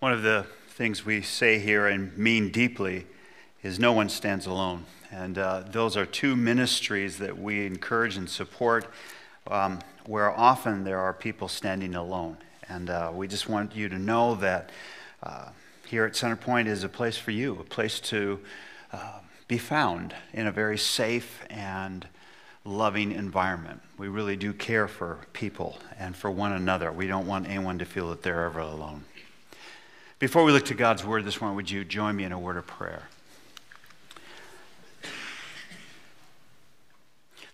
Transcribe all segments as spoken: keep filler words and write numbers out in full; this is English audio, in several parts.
One of the things we say here and mean deeply is no one stands alone. And uh, those are two ministries that we encourage and support um, where often there are people standing alone. And uh, we just want you to know that uh, here at Centerpoint is a place for you, a place to uh, be found in a very safe and loving environment. We really do care for people and for one another. We don't want anyone to feel that they're ever alone. Before we look to God's word this morning, would you join me in a word of prayer?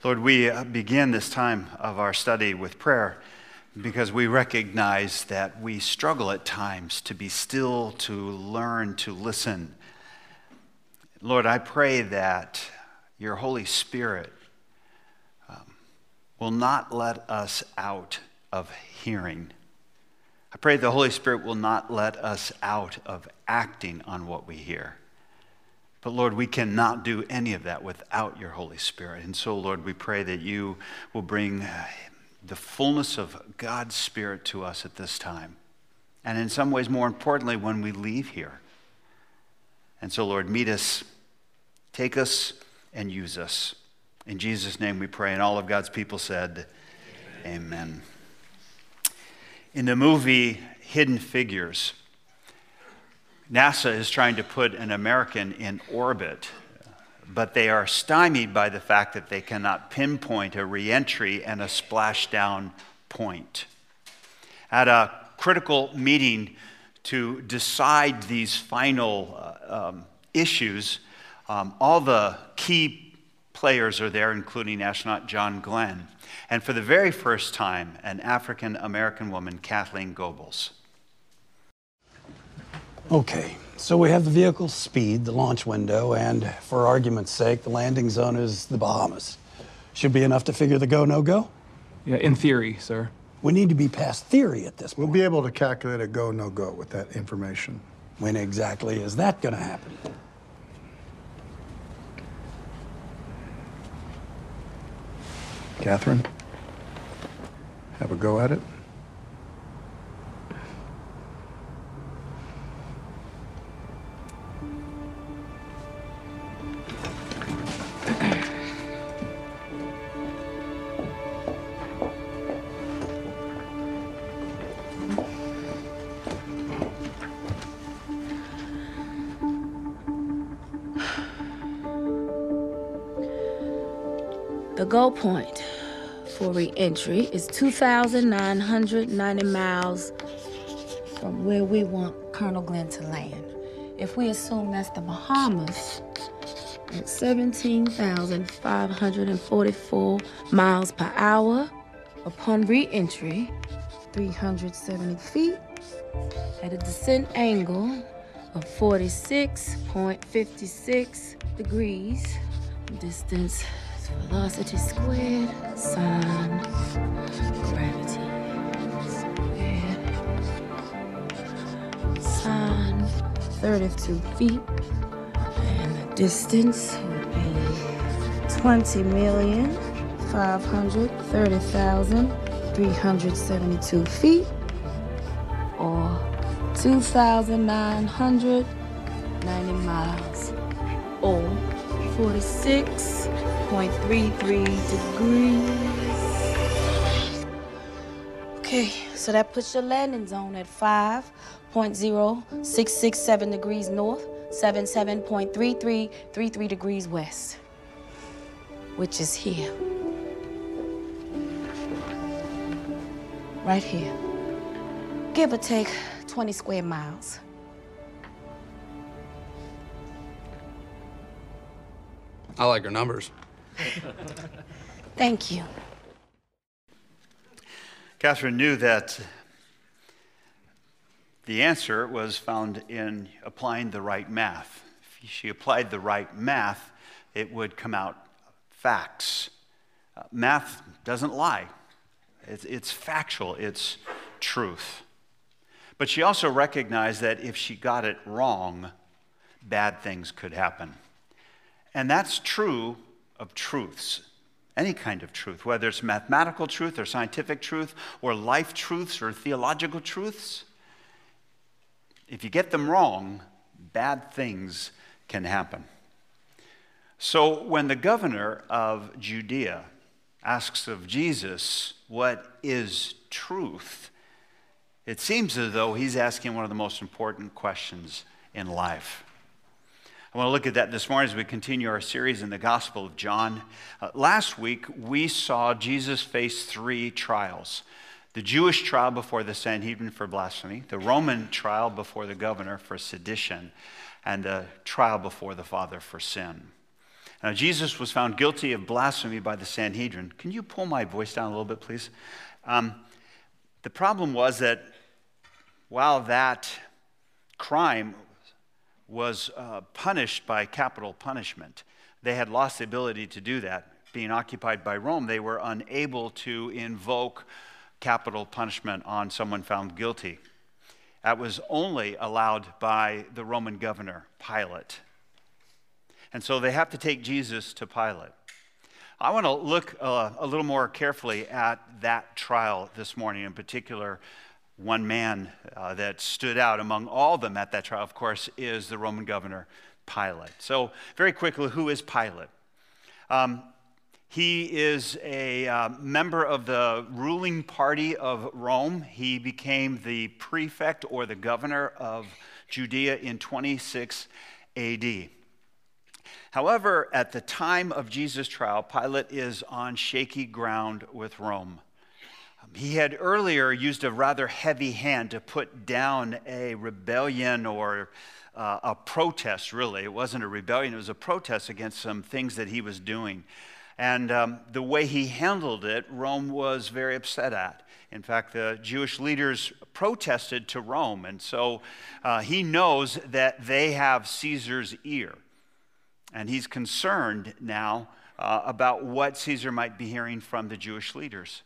Lord, we begin this time of our study with prayer because we recognize that we struggle at times to be still, to learn, to listen. Lord, I pray that your Holy Spirit um, will not let us out of hearing. I pray the Holy Spirit will not let us out of acting on what we hear. But Lord, we cannot do any of that without your Holy Spirit. And so, Lord, we pray that you will bring the fullness of God's Spirit to us at this time. And in some ways, more importantly, when we leave here. And so, Lord, meet us, take us, and use us. In Jesus' name we pray, and all of God's people said, amen. Amen. In the movie Hidden Figures, NASA is trying to put an American in orbit, but they are stymied by the fact that they cannot pinpoint a re-entry and a splashdown point. At a critical meeting to decide these final uh, um, issues, um, all the key players are there, including astronaut John Glenn, and for the very first time, an African-American woman, Kathleen Goebbels. Okay, so we have the vehicle speed, the launch window, and for argument's sake, the landing zone is the Bahamas. Should be enough to figure the go, no go? Yeah, in theory, sir. We need to be past theory at this point. We'll be able to calculate a go, no go with that information. When exactly is that going to happen? Catherine, have a go at it. The goal point for re-entry is two thousand nine hundred ninety miles from where we want Colonel Glenn to land. If we assume that's the Bahamas, it's seventeen thousand five hundred forty-four miles per hour. Upon re-entry, three hundred seventy feet at a descent angle of forty-six point five six degrees. Distance velocity squared, sine, gravity squared, sine, thirty-two feet, and the distance would be twenty million five hundred thirty thousand three hundred seventy-two feet, or two thousand nine hundred ninety miles, or forty-six point three three degrees. Okay, so that puts your landing zone at five point zero six six seven degrees north, seventy-seven point three three three three degrees west, which is here. Right here. Give or take twenty square miles. I like her numbers. Thank you. Catherine knew that the answer was found in applying the right math. If she applied the right math, it would come out facts. Uh, math doesn't lie. It's, it's factual. It's truth. But she also recognized that if she got it wrong, bad things could happen. And that's true of truths, any kind of truth, whether it's mathematical truth or scientific truth or life truths or theological truths. if you get them wrong, bad things can happen. So when the governor of Judea asks of Jesus, what is truth? It seems as though he's asking one of the most important questions in life. I want to look at that this morning as we continue our series in the Gospel of John. Uh, last week, we saw Jesus face three trials. The Jewish trial before the Sanhedrin for blasphemy, the Roman trial before the governor for sedition, and the trial before the Father for sin. Now, Jesus was found guilty of blasphemy by the Sanhedrin. Can you pull my voice down a little bit, please? Um, the problem was that while that crime was uh, punished by capital punishment, they had lost the ability to do that. Being occupied by Rome, they were unable to invoke capital punishment on someone found guilty. That was only allowed by the Roman governor, Pilate. And so they have to take Jesus to Pilate. I want to look uh, a little more carefully at that trial this morning, in particular, one man uh, that stood out among all of them at that trial, of course, is the Roman governor, Pilate. So very quickly, who is Pilate? Um, He is a uh, member of the ruling party of Rome. He became the prefect or the governor of Judea in twenty-six A D. However, at the time of Jesus' trial, Pilate is on shaky ground with Rome. He had earlier used a rather heavy hand to put down a rebellion or uh, a protest, really. It wasn't a rebellion, it was a protest against some things that he was doing. And um, the way he handled it, Rome was very upset at. In fact, the Jewish leaders protested to Rome, and so uh, he knows that they have Caesar's ear. And he's concerned now uh, about what Caesar might be hearing from the Jewish leaders.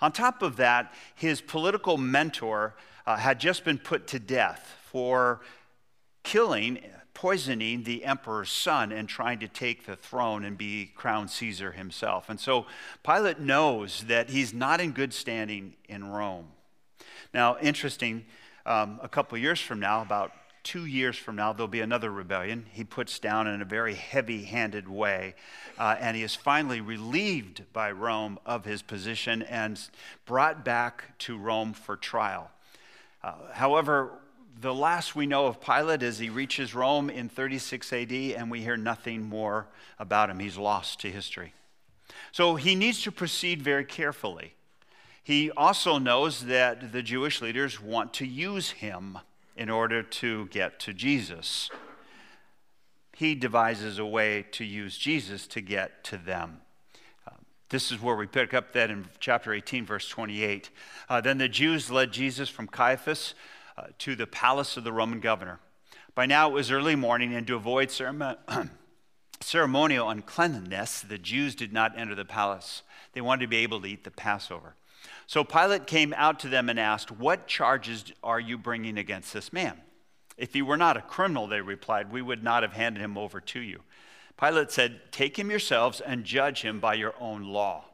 On top of that, his political mentor uh, had just been put to death for killing poisoning the emperor's son and trying to take the throne and be crowned Caesar himself. And so Pilate knows that he's not in good standing in Rome. Now, interesting, um, a couple years from now, about two years from now, there'll be another rebellion. He puts down in a very heavy-handed way, uh, and he is finally relieved by Rome of his position and brought back to Rome for trial. Uh, however, the last we know of Pilate is he reaches Rome in thirty-six A D, and we hear nothing more about him. He's lost to history. So he needs to proceed very carefully. He also knows that the Jewish leaders want to use him in order to get to Jesus. He devises a way to use Jesus to get to them. This is where we pick up that in chapter eighteen, verse twenty-eight. Uh, then the Jews led Jesus from Caiaphas Uh, to the palace of the Roman governor. By now it was early morning, and to avoid ceremon- ceremonial uncleanness, the Jews did not enter the palace. They wanted to be able to eat the Passover. So Pilate came out to them and asked, "What charges are you bringing against this man?" "If he were not a criminal," they replied, "we would not have handed him over to you." Pilate said, "Take him yourselves and judge him by your own law."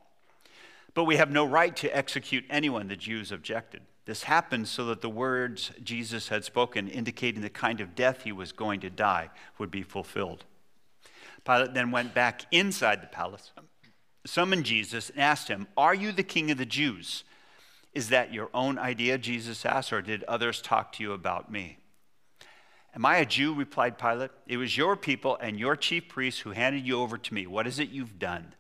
"But we have no right to execute anyone," the Jews objected. This happened so that the words Jesus had spoken, indicating the kind of death he was going to die, would be fulfilled. Pilate then went back inside the palace, summoned Jesus, and asked him, "Are you the king of the Jews?" "Is that your own idea?" Jesus asked, "or did others talk to you about me?" "Am I a Jew?" replied Pilate. "It was your people and your chief priests who handed you over to me. What is it you've done?"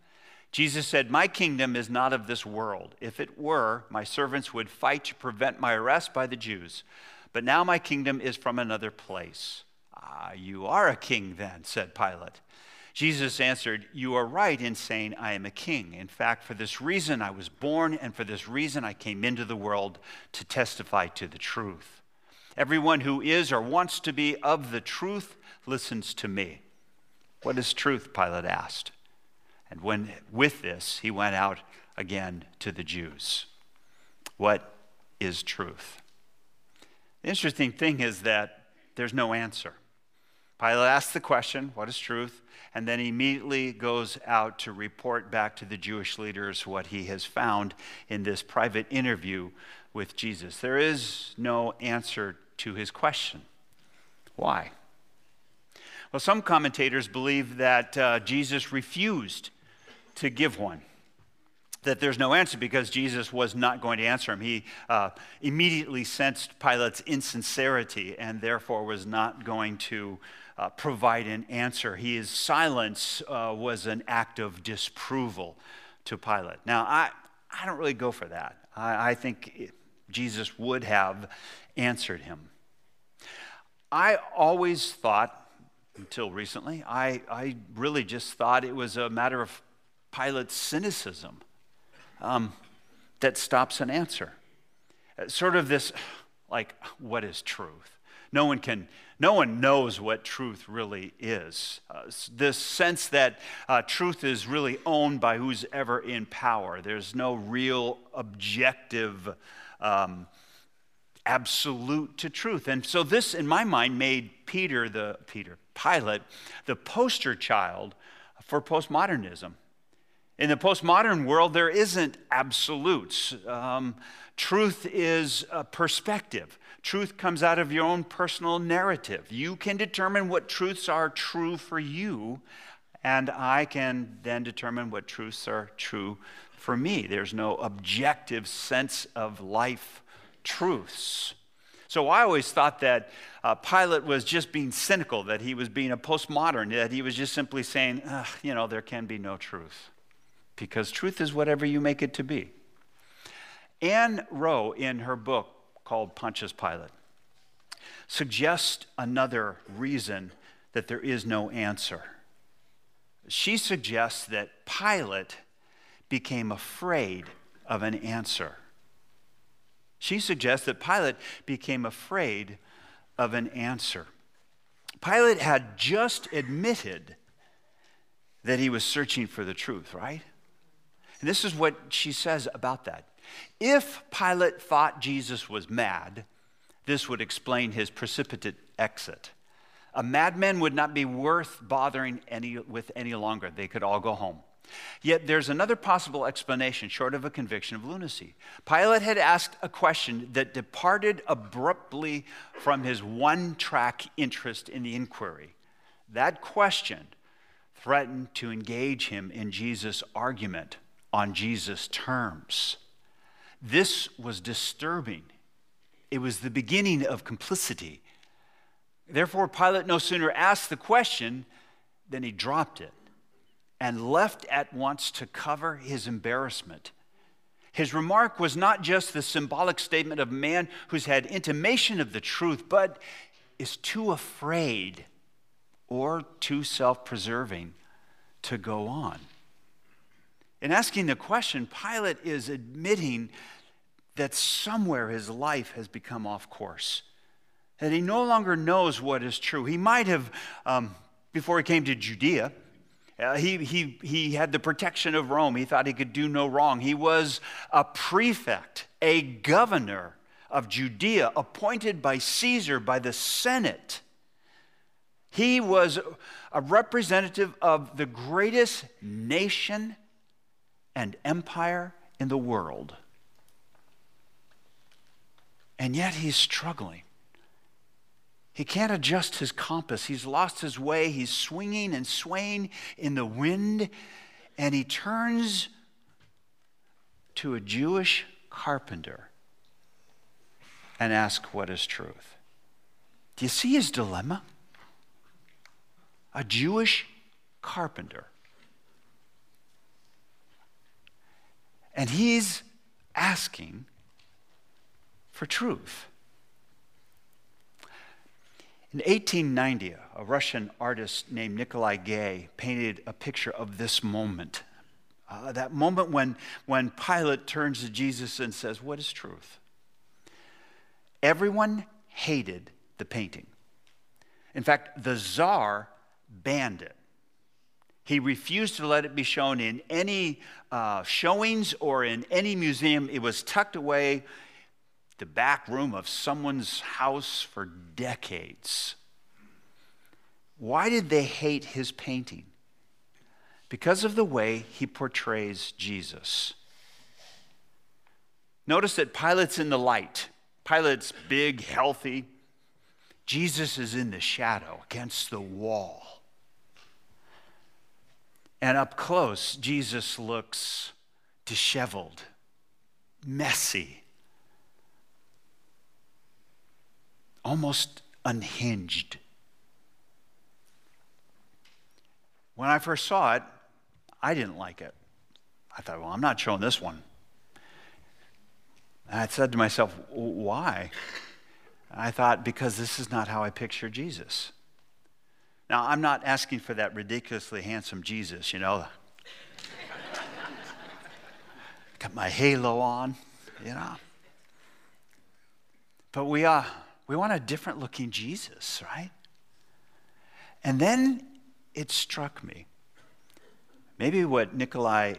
Jesus said, "My kingdom is not of this world. If it were, my servants would fight to prevent my arrest by the Jews. But now my kingdom is from another place." "Ah, you are a king then," said Pilate. Jesus answered, "You are right in saying I am a king. In fact, for this reason I was born, and for this reason I came into the world, to testify to the truth. Everyone who is or wants to be of the truth listens to me." "What is truth?" Pilate asked. And when, with this, he went out again to the Jews. What is truth? The interesting thing is that there's no answer. Pilate asks the question, what is truth? And then he immediately goes out to report back to the Jewish leaders what he has found in this private interview with Jesus. There is no answer to his question. Why? Well, some commentators believe that uh, Jesus refused to give one, that there's no answer because Jesus was not going to answer him. He uh, immediately sensed Pilate's insincerity and therefore was not going to uh, provide an answer. His silence uh, was an act of disapproval to Pilate. Now, I, I don't really go for that. I, I think it, Jesus would have answered him. I always thought, until recently, I, I really just thought it was a matter of Pilate's cynicism um, that stops an answer. Sort of this, like, what is truth? No one can, no one knows what truth really is. Uh, this sense that uh, truth is really owned by who's ever in power. There's no real objective um, absolute to truth. And so this, in my mind, made Peter the, Peter, Pilate, the poster child for postmodernism. In the postmodern world, there isn't absolutes. Um, truth is a perspective. Truth comes out of your own personal narrative. You can determine what truths are true for you, and I can then determine what truths are true for me. There's no objective sense of life truths. So I always thought that uh, Pilate was just being cynical, that he was being a postmodern, that he was just simply saying, you know, there can be no truth, because truth is whatever you make it to be. Anne Rowe, in her book called Pontius Pilate, suggests another reason that there is no answer. She suggests that Pilate became afraid of an answer. She suggests that Pilate became afraid of an answer. Pilate had just admitted that he was searching for the truth, right? And this is what she says about that. If Pilate thought Jesus was mad, this would explain his precipitate exit. A madman would not be worth bothering any, with any longer. They could all go home. Yet there's another possible explanation, short of a conviction of lunacy. Pilate had asked a question that departed abruptly from his one-track interest in the inquiry. That question threatened to engage him in Jesus' argument on Jesus' terms. This was disturbing. It was the beginning of complicity. Therefore, Pilate no sooner asked the question than he dropped it and left at once to cover his embarrassment. His remark was not just the symbolic statement of a man who's had intimation of the truth, but is too afraid or too self-preserving to go on. In asking the question, Pilate is admitting that somewhere his life has become off course, that he no longer knows what is true. He might have, um, before he came to Judea, Uh, he, he, he had the protection of Rome. He thought he could do no wrong. He was a prefect, a governor of Judea, appointed by Caesar, by the Senate. He was a representative of the greatest nation and empire in the world. And yet he's struggling. He can't adjust his compass. He's lost his way. He's swinging and swaying in the wind, and he turns to a Jewish carpenter and asks, what is truth? Do you see his dilemma? A Jewish carpenter. And he's asking for truth. In eighteen ninety, a Russian artist named Nikolai Ge painted a picture of this moment, uh, that moment when, when Pilate turns to Jesus and says, what is truth? Everyone hated the painting. In fact, the Tsar banned it. He refused to let it be shown in any uh, showings or in any museum. It was tucked away the back room of someone's house for decades. Why did they hate his painting? Because of the way he portrays Jesus. Notice that Pilate's in the light. Pilate's big, healthy. Jesus is in the shadow against the wall. And up close, Jesus looks disheveled, messy, almost unhinged. When I first saw it, I didn't like it. I thought, well, I'm not showing this one. And I said to myself, why? And I thought, because this is not how I picture Jesus. Now, I'm not asking for that ridiculously handsome Jesus, you know. Got my halo on, you know. But we uh, we want a different looking Jesus, right? And then it struck me. Maybe what Nikolai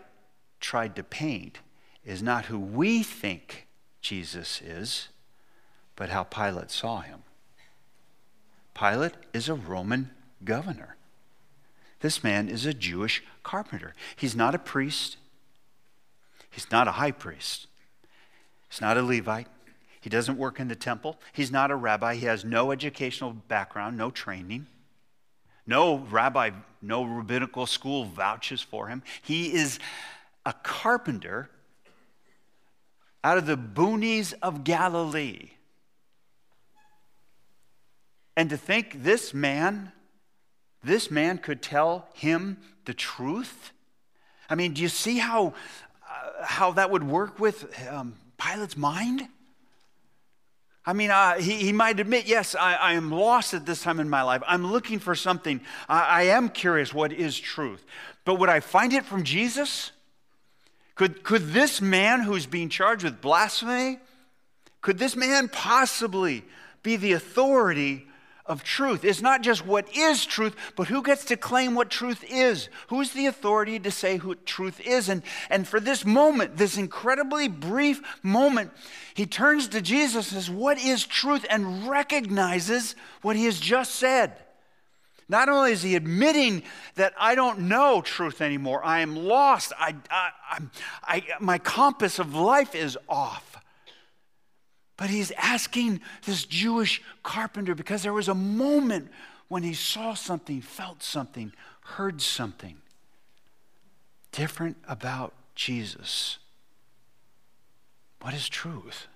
tried to paint is not who we think Jesus is, but how Pilate saw him. Pilate is a Roman governor. This man is a Jewish carpenter. He's not a priest. He's not a high priest. He's not a Levite. He doesn't work in the temple. He's not a rabbi. He has no educational background, no training. No rabbi, no rabbinical school vouches for him. He is a carpenter out of the boonies of Galilee. And to think this man This man could tell him the truth? I mean, do you see how, uh, how that would work with um, Pilate's mind? I mean, uh, he, he might admit, yes, I, I am lost at this time in my life. I'm looking for something. I, I am curious what is truth. But would I find it from Jesus? Could, could this man who's being charged with blasphemy, could this man possibly be the authority of truth? It's not just what is truth, but who gets to claim what truth is? Who's the authority to say who truth is? And, and for this moment, this incredibly brief moment, he turns to Jesus and says, what is truth? And recognizes what he has just said. Not only is he admitting that I don't know truth anymore, I am lost, I, I, I, I, my compass of life is off. But he's asking this Jewish carpenter because there was a moment when he saw something, felt something, heard something different about Jesus. What is truth?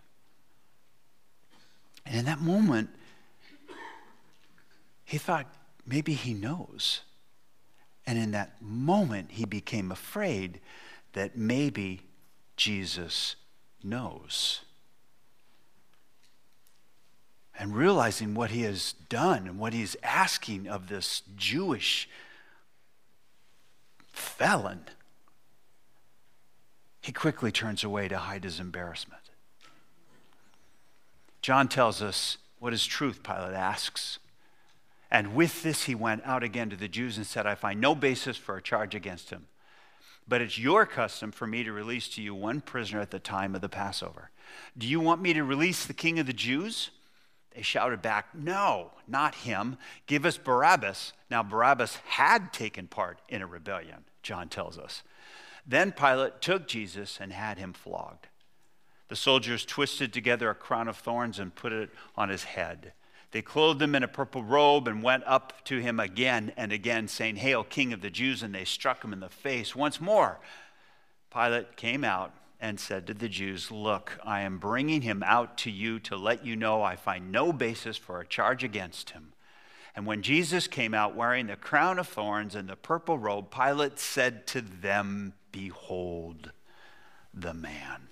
And in that moment, he thought, maybe he knows. And in that moment, he became afraid that maybe Jesus knows. And realizing what he has done and what he's asking of this Jewish felon, he quickly turns away to hide his embarrassment. John tells us, what is truth, Pilate asks. And with this he went out again to the Jews and said, I find no basis for a charge against him. But it's your custom for me to release to you one prisoner at the time of the Passover. Do you want me to release the king of the Jews? They shouted back, no, not him. Give us Barabbas. Now, Barabbas had taken part in a rebellion, John tells us. Then Pilate took Jesus and had him flogged. The soldiers twisted together a crown of thorns and put it on his head. They clothed him in a purple robe and went up to him again and again, saying, Hail, King of the Jews, and they struck him in the face once more. Pilate came out and said to the Jews, look, I am bringing him out to you to let you know I find no basis for a charge against him. And when Jesus came out wearing the crown of thorns and the purple robe, Pilate said to them, behold the man.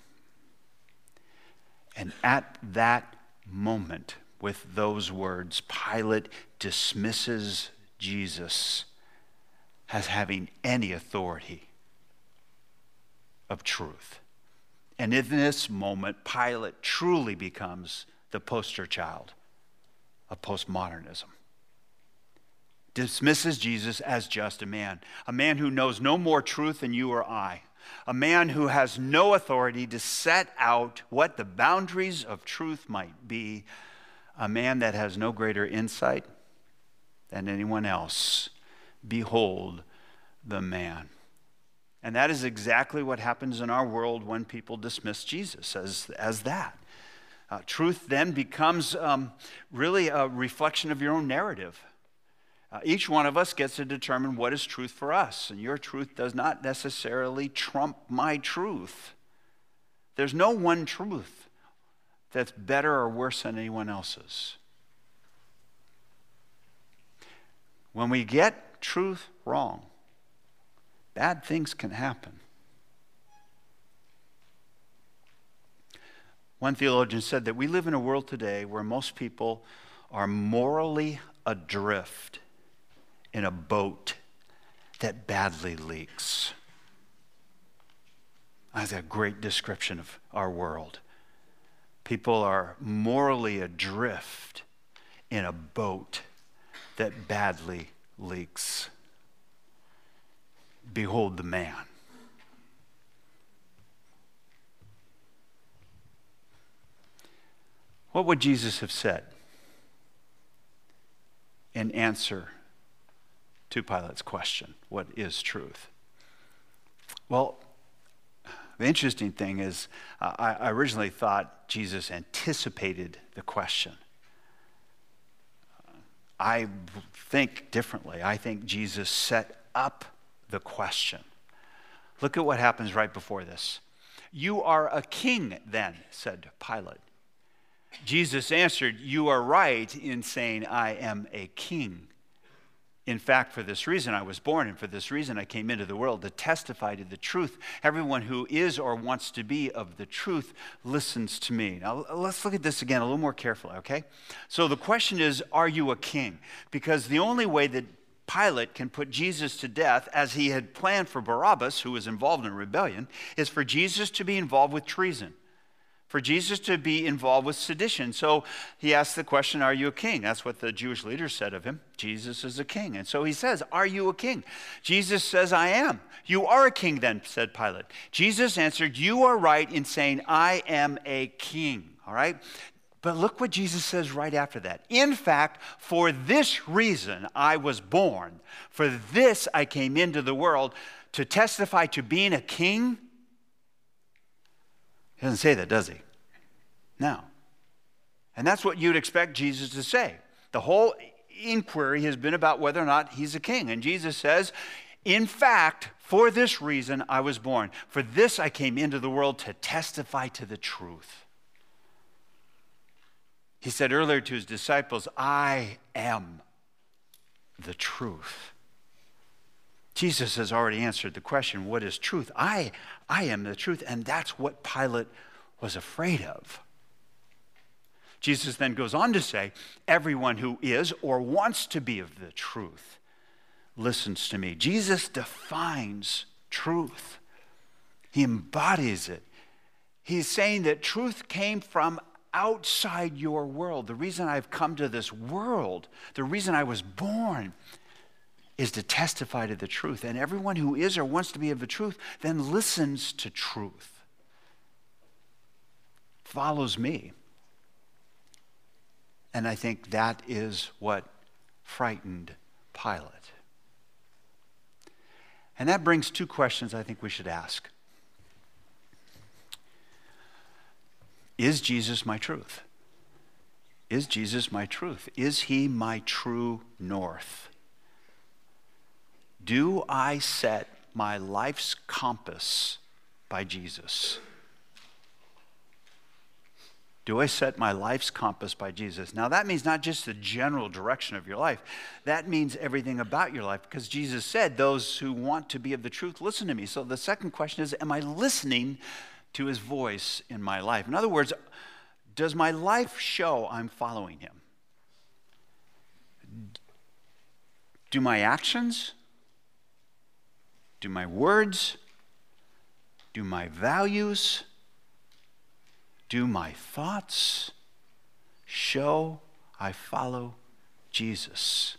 And at that moment, with those words, Pilate dismisses Jesus as having any authority of truth. And in this moment, Pilate truly becomes the poster child of postmodernism. Dismisses Jesus as just a man, a man who knows no more truth than you or I, a man who has no authority to set out what the boundaries of truth might be, a man that has no greater insight than anyone else. Behold the man. And that is exactly what happens in our world when people dismiss Jesus as, as that. Uh, truth then becomes um, really a reflection of your own narrative. Uh, each one of us gets to determine what is truth for us, and your truth does not necessarily trump my truth. There's no one truth that's better or worse than anyone else's. When we get truth wrong, bad things can happen. One theologian said that we live in a world today where most people are morally adrift in a boat that badly leaks. That's a great description of our world. People are morally adrift in a boat that badly leaks. Behold the man. What would Jesus have said in answer to Pilate's question, what is truth? Well, the interesting thing is, uh, I originally thought Jesus anticipated the question. I think differently. I think Jesus set up the question. Look at what happens right before this. "You are a king then," said Pilate. Jesus answered, "You are right in saying I am a king. In fact, for this reason I was born, and for this reason I came into the world, to testify to the truth. Everyone who is or wants to be of the truth listens to me." Now, let's look at this again a little more carefully, okay? So the question is, are you a king? Because the only way that Pilate can put Jesus to death, as he had planned for Barabbas, who was involved in rebellion, is for Jesus to be involved with treason, for Jesus to be involved with sedition. So he asked the question, are you a king? That's what the Jewish leaders said of him. Jesus is a king. And so he says, are you a king? Jesus says, I am. You are a king then, said Pilate. Jesus answered, you are right in saying, I am a king. All right? But look what Jesus says right after that. "In fact, for this reason I was born. For this I came into the world, to testify to being a king." He doesn't say that, does he? No. And that's what you'd expect Jesus to say. The whole inquiry has been about whether or not he's a king. And Jesus says, in fact, for this reason I was born. For this I came into the world, to testify to the truth. He said earlier to his disciples, I am the truth. Jesus has already answered the question, what is truth? I, I am the truth, and that's what Pilate was afraid of. Jesus then goes on to say, everyone who is or wants to be of the truth listens to me. Jesus defines truth. He embodies it. He's saying that truth came from outside your world. The reason I've come to this world, the reason I was born, is to testify to the truth. And everyone who is or wants to be of the truth then listens to truth, follows me. And I think that is what frightened Pilate. And that brings two questions I think we should ask. Is Jesus my truth? Is Jesus my truth? Is he my true north? Do I set my life's compass by Jesus? Do I set my life's compass by Jesus? Now, that means not just the general direction of your life. That means everything about your life, because Jesus said, those who want to be of the truth, listen to me. So the second question is, am I listening to his voice in my life? In other words, does my life show I'm following him? Do my actions? Do my words, do my values, do my thoughts show I follow Jesus,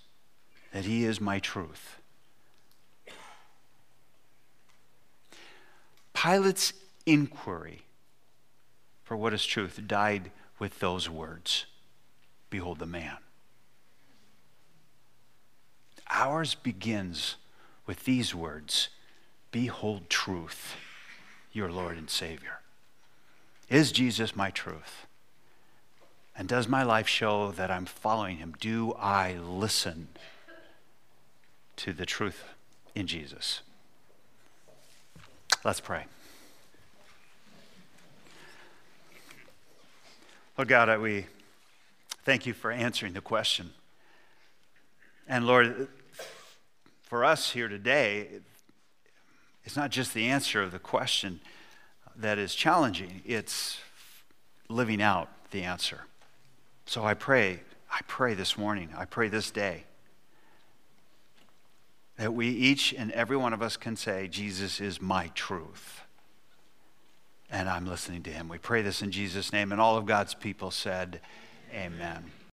that he is my truth? Pilate's inquiry for what is truth died with those words, behold the man. Ours begins with these words, behold truth, your Lord and Savior. Is Jesus my truth? And does my life show that I'm following him? Do I listen to the truth in Jesus? Let's pray. Lord God, we thank you for answering the question. And Lord, for us here today, it's not just the answer of the question that is challenging, it's living out the answer. So I pray, I pray this morning, I pray this day, that we each and every one of us can say, Jesus is my truth, and I'm listening to him. We pray this in Jesus' name, and all of God's people said, amen.